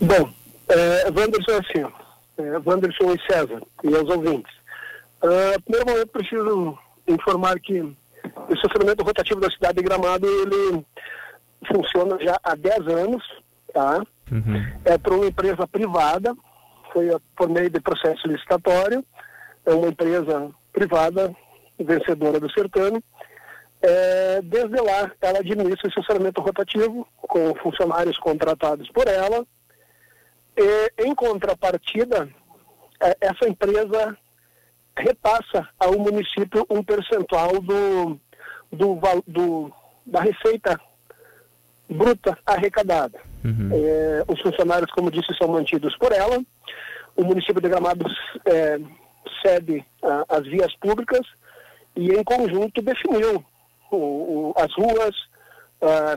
Bom, Wanderson é assim, Wanderson e César, e aos ouvintes. Primeiro, eu preciso informar que o estacionamento rotativo da cidade de Gramado, ele funciona já há 10 anos, tá? Uhum. É para uma empresa privada, foi por meio de processo licitatório, é uma empresa privada, vencedora do certame. Desde lá, ela administra o estacionamento rotativo com funcionários contratados por ela. E, em contrapartida, essa empresa repassa ao município um percentual da receita bruta arrecadada. Uhum. Os funcionários, como disse, são mantidos por ela. O município de Gramado cede as vias públicas e, em conjunto, definiu as ruas,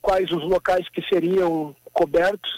quais os locais que seriam cobertos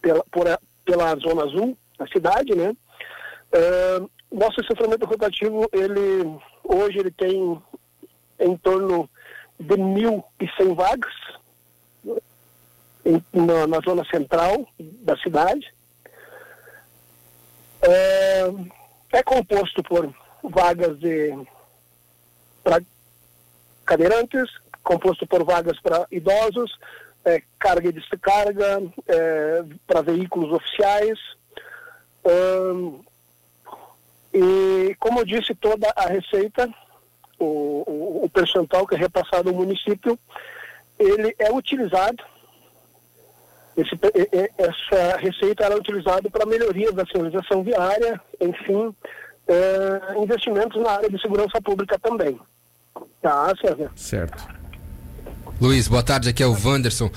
pela Zona Azul, a cidade, né? Nosso estacionamento rotativo, hoje ele tem em torno de 1.100 vagas na zona central da cidade. É composto por vagas para cadeirantes, composto por vagas para idosos, carga e descarga, para veículos oficiais. E, como eu disse, toda a receita, o percentual que é repassado ao município, ele é utilizado, essa receita era utilizada para melhorias da sinalização viária, enfim, investimentos na área de segurança pública também. Tá, César? Certo. Luiz, boa tarde, aqui é o Wanderson.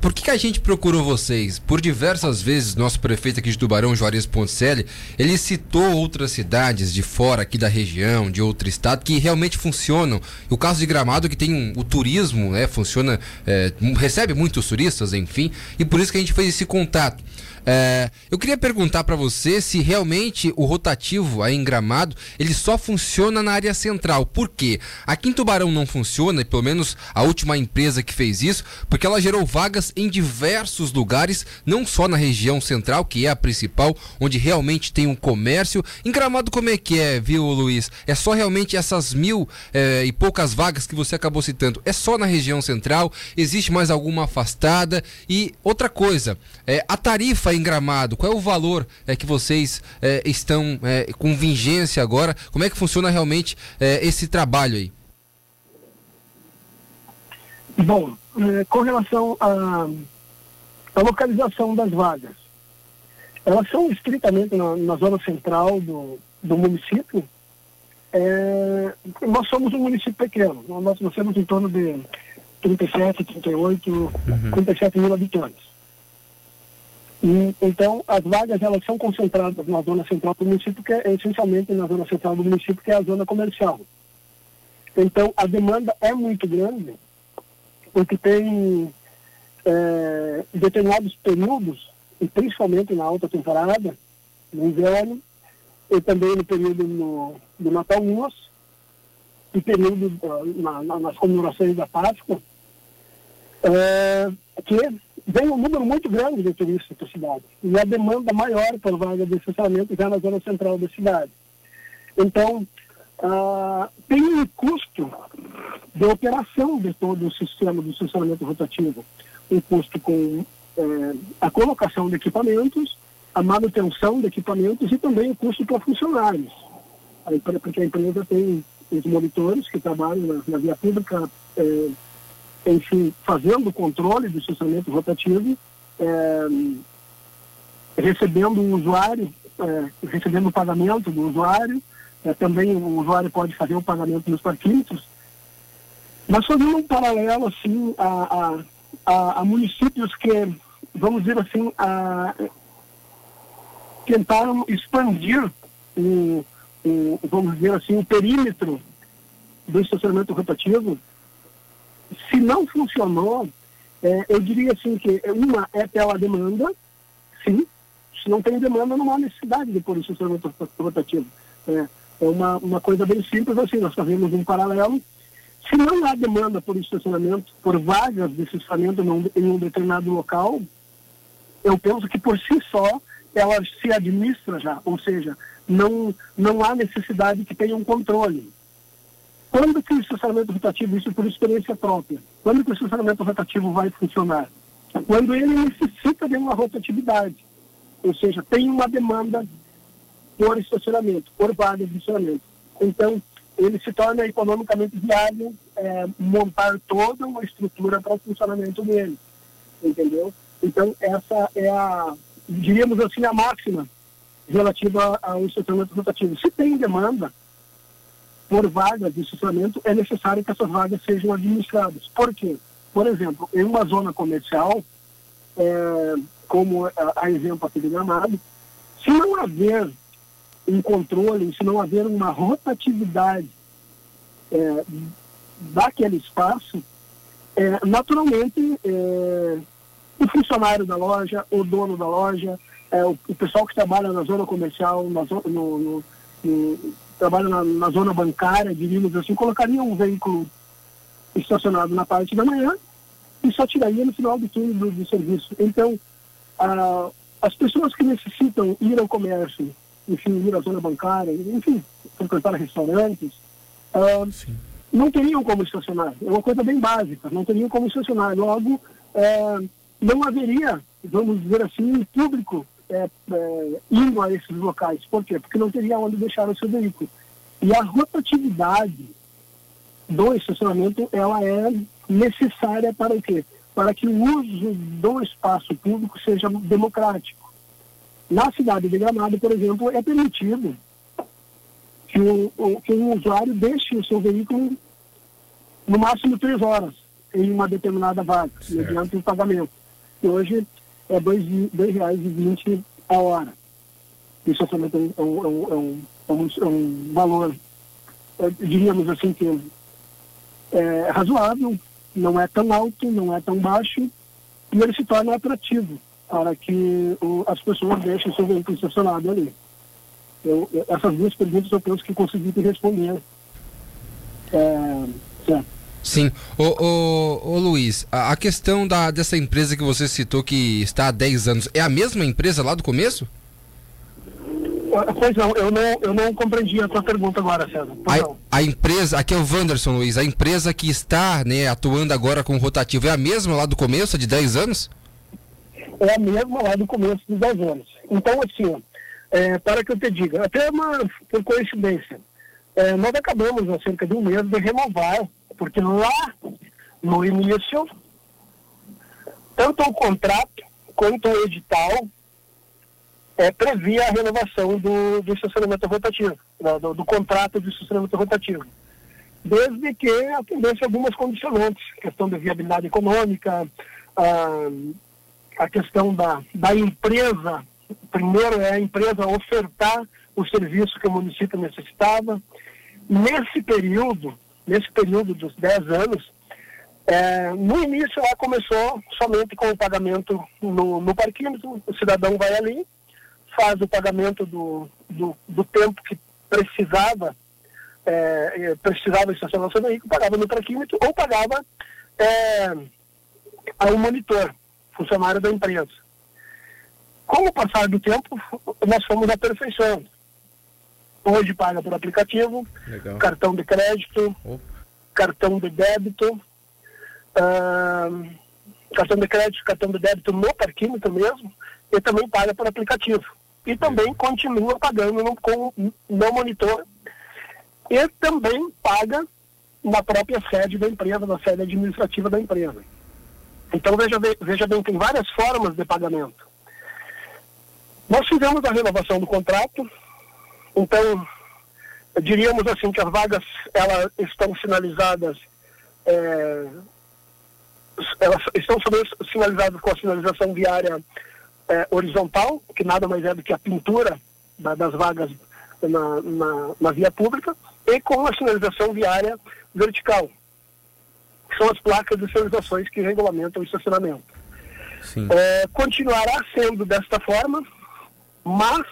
Por que a gente procurou vocês? Por diversas vezes, nosso prefeito aqui de Tubarão, Juarez Poncelli, ele citou outras cidades de fora aqui da região, de outro estado, que realmente funcionam. O caso de Gramado, que tem o turismo, né, funciona, recebe muitos turistas, enfim, e por isso que a gente fez esse contato. Eu queria perguntar para você se realmente o rotativo aí em Gramado, ele só funciona na área central. Por quê? Aqui em Tubarão não funciona, e pelo menos a última empresa que fez isso, porque ela gerou vagas em diversos lugares, não só na região central, que é a principal, onde realmente tem um comércio. Em Gramado, como é que é, viu, Luiz? É só realmente essas 1.000 e poucas vagas que você acabou citando? É só na região central? Existe mais alguma afastada? E outra coisa, a tarifa em Gramado, qual é o valor que vocês estão com vigência agora? Como é que funciona realmente esse trabalho aí? Bom, com relação à localização das vagas, elas são estritamente na zona central do município. Nós somos um município pequeno, nós temos em torno de 37, 38, uhum, 37 mil habitantes. Então, as vagas, elas são concentradas na zona central do município, que é essencialmente na zona central do município, que é a zona comercial. Então, a demanda é muito grande, porque tem determinados períodos, e principalmente na alta temporada, no inverno, e também no período do Natal Unas, e período nas comemorações da Páscoa, que vem um número muito grande de turistas para a cidade, e a demanda maior por vaga de estacionamento já na zona central da cidade. Então, tem um custo de operação de todo o sistema do estacionamento rotativo, um custo com a colocação de equipamentos, a manutenção de equipamentos e também o custo para funcionários, porque a empresa tem os monitores que trabalham na via pública, enfim, fazendo o controle do estacionamento rotativo, recebendo o usuário, recebendo o pagamento do usuário, também o usuário pode fazer o pagamento dos parquímetros. Mas fazendo um paralelo, assim, a municípios que, vamos dizer assim, tentaram expandir vamos dizer assim, o perímetro do estacionamento rotativo, se não funcionou, eu diria assim que uma é pela demanda, sim, se não tem demanda não há necessidade de pôr o estacionamento rotativo. É uma coisa bem simples assim, nós fazemos um paralelo. Se não há demanda por estacionamento, por vagas de estacionamento em um determinado local, eu penso que por si só ela se administra já, ou seja, não há necessidade que tenha um controle. Quando que o estacionamento rotativo, isso por experiência própria, quando que o estacionamento rotativo vai funcionar? Quando ele necessita de uma rotatividade, ou seja, tem uma demanda por estacionamento, por vagas de estacionamento. Então, ele se torna economicamente viável montar toda uma estrutura para o funcionamento dele, entendeu? Então, essa é a, diríamos assim, a máxima relativa ao estacionamento rotativo. Se tem demanda por vagas de estacionamento, é necessário que essas vagas sejam administradas. Por quê? Por exemplo, em uma zona comercial, como a exemplo aqui de Gramado, se não haver um controle, se não haver uma rotatividade daquele espaço, naturalmente o funcionário da loja, o dono da loja, o pessoal que trabalha na zona comercial, trabalha na zona bancária, diríamos assim, colocaria um veículo estacionado na parte da manhã e só tiraria no final do turno do serviço. Então, as pessoas que necessitam ir ao comércio, enfim, ir à zona bancária, enfim, frequentar restaurantes, não teriam como estacionar. É uma coisa bem básica, não teriam como estacionar. Logo, não haveria, vamos dizer assim, um público indo a esses locais. Por quê? Porque não teria onde deixar o seu veículo. E a rotatividade do estacionamento, ela é necessária para o quê? Para que o uso do espaço público seja democrático. Na cidade de Gramado, por exemplo, é permitido que um usuário deixe o seu veículo no máximo 3 horas em uma determinada vaga, mediante o pagamento. E hoje é R$2,20 a hora. Isso também é um valor, diríamos assim, que é razoável, não é tão alto, não é tão baixo, e ele se torna atrativo para que as pessoas deixem seu veículo estacionado ali. Essas duas perguntas eu penso que consegui te responder. Sim. Ô Luiz, a questão dessa empresa que você citou que está há 10 anos, é a mesma empresa lá do começo? Pois não, eu não compreendi a sua pergunta agora, César. A empresa, aqui é o Wanderson, Luiz, a empresa que está, né, atuando agora com o rotativo, é a mesma lá do começo, de 10 anos? É a mesma lá do começo dos 10 anos. Então, assim, para que eu te diga, até por coincidência, nós acabamos há cerca de um mês de renovar, porque lá no início, tanto o contrato quanto o edital previa a renovação do estacionamento rotativo, do contrato de estacionamento rotativo. Desde que atendesse algumas condicionantes, questão de viabilidade econômica, a questão da empresa. Primeiro é a empresa ofertar o serviço que o município necessitava. Nesse período dos 10 anos, no início lá começou somente com o pagamento no parquímetro. O cidadão vai ali, faz o pagamento do tempo que precisava estacionar seu veículo, pagava no parquímetro ou pagava ao monitor, funcionário da empresa. Com o passar do tempo, nós fomos aperfeiçoando. Hoje paga por aplicativo, legal, cartão de crédito, cartão de débito, cartão de crédito, cartão de débito no parquímetro mesmo, e também paga por aplicativo. E também continua pagando no monitor, e também paga na própria sede da empresa, na sede administrativa da empresa. Então, veja bem, tem várias formas de pagamento. Nós fizemos a renovação do contrato, então, diríamos assim que as vagas, elas estão sinalizadas, elas estão sinalizadas com a sinalização viária horizontal, que nada mais é do que a pintura das vagas na via pública, e com a sinalização viária vertical. São as placas de sinalizações que regulamentam o estacionamento. Sim. Continuará sendo desta forma, mas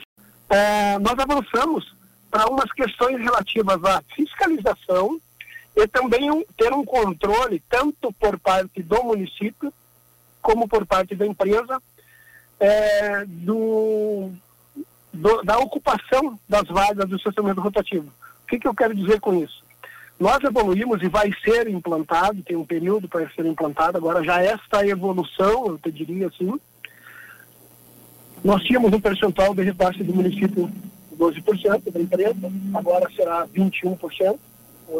nós avançamos para umas questões relativas à fiscalização e também ter um controle tanto por parte do município como por parte da empresa da ocupação das vagas do estacionamento rotativo. O que eu quero dizer com isso? Nós evoluímos e vai ser implantado, tem um período para ser implantado, agora já esta evolução, eu te diria assim, nós tínhamos um percentual de repasse do município 12% da empresa, agora será 21%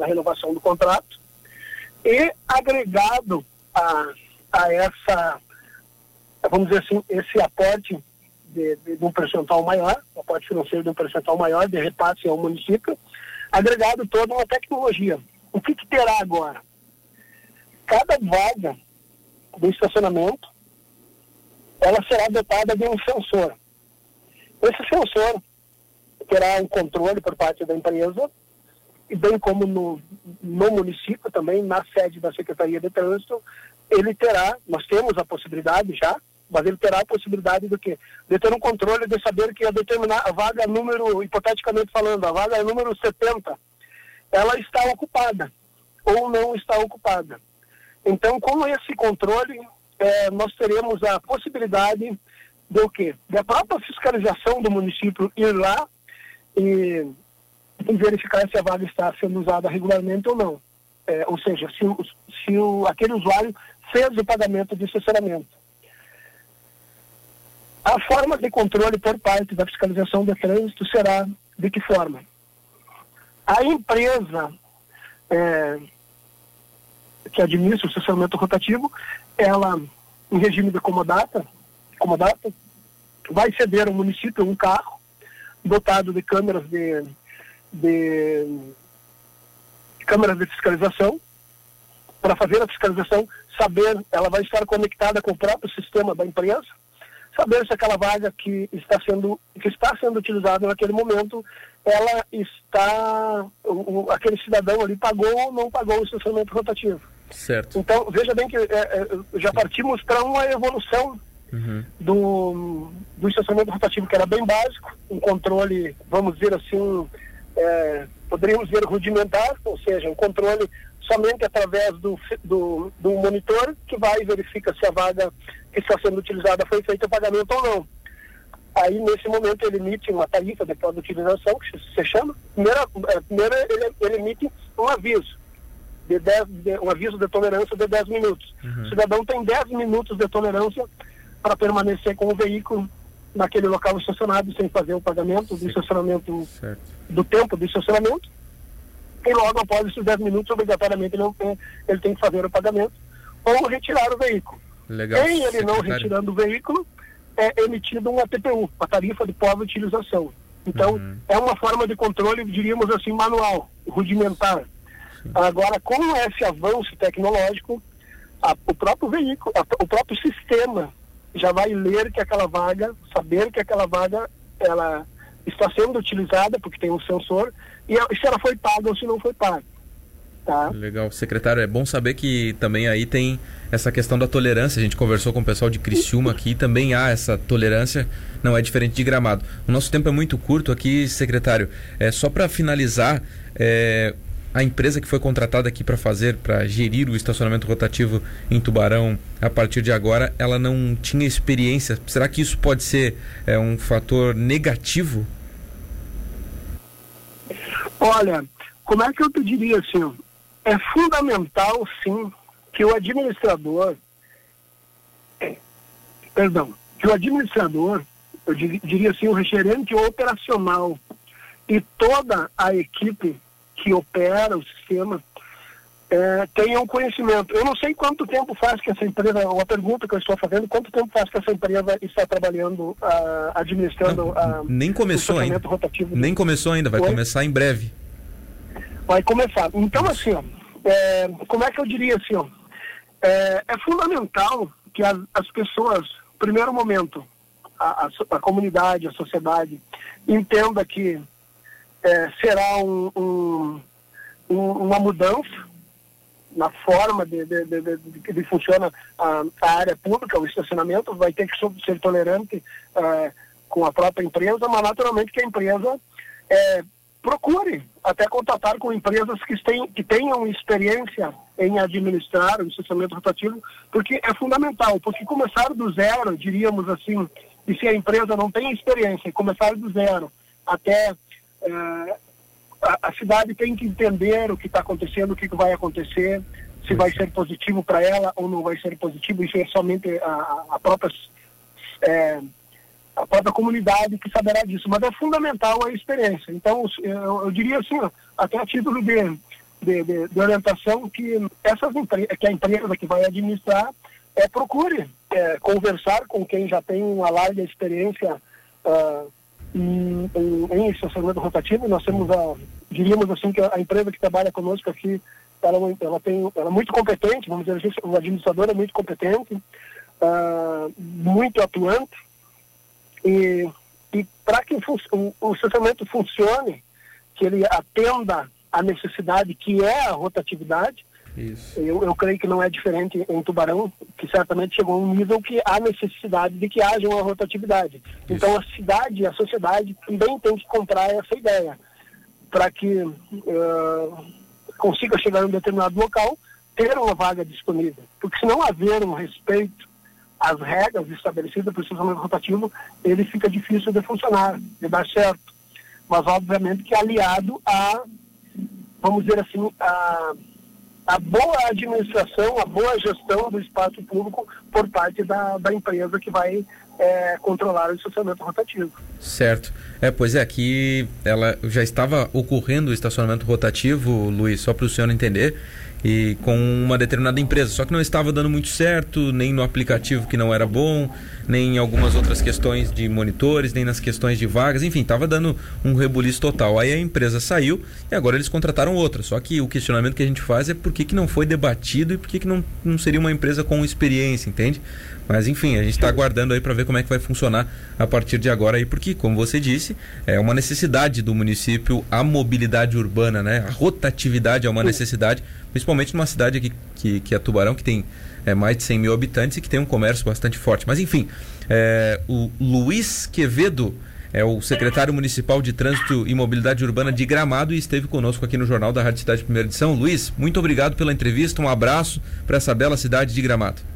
na renovação do contrato, e agregado a essa, vamos dizer assim, esse aporte de um percentual maior, o aporte financeiro de um percentual maior de repasse ao município, agregado toda uma tecnologia. O que terá agora? Cada vaga do estacionamento, ela será dotada de um sensor. Esse sensor terá um controle por parte da empresa, e bem como no município também, na sede da Secretaria de Trânsito, ele terá, nós temos a possibilidade já, mas ele terá a possibilidade do quê? De ter um controle, de saber que a determinar a vaga número, hipoteticamente falando, a vaga número 70, ela está ocupada ou não está ocupada. Então, com esse controle, nós teremos a possibilidade do quê? Da própria fiscalização do município ir lá e verificar se a vaga está sendo usada regularmente ou não. Ou seja, se aquele usuário fez o pagamento de estacionamento. A forma de controle por parte da fiscalização de trânsito será de que forma? A empresa que administra o estacionamento rotativo, ela, em regime de comodato, vai ceder ao município um carro dotado de câmeras de fiscalização, para fazer a fiscalização, saber, ela vai estar conectada com o próprio sistema da empresa, saber se aquela vaga que está sendo utilizada naquele momento, aquele cidadão ali pagou ou não pagou o estacionamento rotativo. Certo. Então, veja bem que já partimos para uma evolução do estacionamento rotativo, que era bem básico, um controle, vamos dizer assim, poderíamos dizer rudimentar, ou seja, um controle somente através do monitor, que vai e verifica se a vaga que está sendo utilizada foi feita o pagamento ou não. Aí, nesse momento, ele emite uma tarifa de pós-utilização, que se chama. Primeiro, ele emite um aviso, um aviso de tolerância de 10 minutos. O cidadão tem 10 minutos de tolerância para permanecer com o veículo naquele local estacionado, sem fazer o pagamento do estacionamento, do tempo do estacionamento. E logo após esses 10 minutos, obrigatoriamente, ele tem que fazer o pagamento ou retirar o veículo. Legal. Em ele não retirando o veículo, é emitido um ATPU, uma tarifa de pós-utilização. Então, é uma forma de controle, diríamos assim, manual, rudimentar. Sim. Agora, com esse avanço tecnológico, o próprio veículo, o próprio sistema já vai ler que aquela vaga, saber que aquela vaga ela está sendo utilizada, porque tem um sensor, e se ela foi paga ou se não foi paga. Tá. Legal. Secretário, é bom saber que também aí tem essa questão da tolerância. A gente conversou com o pessoal de Criciúma aqui, também há essa tolerância, não é diferente de Gramado. O nosso tempo é muito curto aqui, secretário. Só para finalizar, a empresa que foi contratada aqui para gerir o estacionamento rotativo em Tubarão, a partir de agora, ela não tinha experiência. Será que isso pode ser um fator negativo? Olha, como é que eu te diria assim? É fundamental, sim, que o administrador, eu diria assim, o gerente operacional e toda a equipe que opera o sistema tenham conhecimento. Eu não sei quanto tempo faz que essa empresa, uma pergunta que eu estou fazendo, quanto tempo faz que essa empresa está trabalhando, administrando o estacionamento rotativo? Nem começou ainda, vai começar em breve. Vai começar. Então, assim, como é que eu diria assim, é fundamental que as pessoas, primeiro momento, a comunidade, a sociedade, entenda que será uma mudança na forma de funciona a área pública, o estacionamento, vai ter que ser tolerante com a própria empresa, mas naturalmente que a empresa procure até contatar com empresas que tenham experiência em administrar o estacionamento rotativo, porque é fundamental, porque começar do zero, diríamos assim, E se a empresa não tem experiência e começar do zero, até a cidade tem que entender o que está acontecendo, o que vai acontecer, se vai ser positivo para ela ou não vai ser positivo. Isso é somente a própria comunidade que saberá disso, mas é fundamental a experiência. Então, eu diria assim, até a título de orientação, que a empresa que vai administrar procure conversar com quem já tem uma larga experiência em estacionamento rotativo. Nós temos, diríamos assim, que a empresa que trabalha conosco aqui, ela é muito competente, vamos dizer assim, o administrador é muito competente, muito atuante, e para que o estacionamento funcione, que ele atenda a necessidade que é a rotatividade. Isso. Eu creio que não é diferente em Tubarão, que certamente chegou a um nível que há necessidade de que haja uma rotatividade. Isso. Então a cidade e a sociedade também tem que comprar essa ideia, para que consiga chegar em um determinado local, ter uma vaga disponível. Porque se não haver um respeito às regras estabelecidas para o sistema rotativo, ele fica difícil de funcionar, de dar certo. Mas obviamente que aliado a, vamos dizer assim, a boa administração, a boa gestão do espaço público por parte da empresa que vai controlar o estacionamento rotativo. Certo. Pois é, aqui ela já estava ocorrendo o estacionamento rotativo, Luiz, só para o senhor entender, e com uma determinada empresa, só que não estava dando muito certo, nem no aplicativo que não era bom, nem em algumas outras questões de monitores, nem nas questões de vagas, enfim, estava dando um rebuliço total. Aí a empresa saiu e agora eles contrataram outra, só que o questionamento que a gente faz é por que não foi debatido e por que não seria uma empresa com experiência, entende? Mas enfim, a gente está aguardando aí para ver como é que vai funcionar a partir de agora aí, porque, como você disse, é uma necessidade do município a mobilidade urbana, né? A rotatividade é uma necessidade, principalmente numa cidade aqui, que é Tubarão, que tem mais de 100 mil habitantes e que tem um comércio bastante forte. Mas enfim, o Luiz Quevedo é o secretário municipal de Trânsito e Mobilidade Urbana de Gramado e esteve conosco aqui no Jornal da Rádio Cidade Primeira Edição. Luiz, muito obrigado pela entrevista, um abraço para essa bela cidade de Gramado.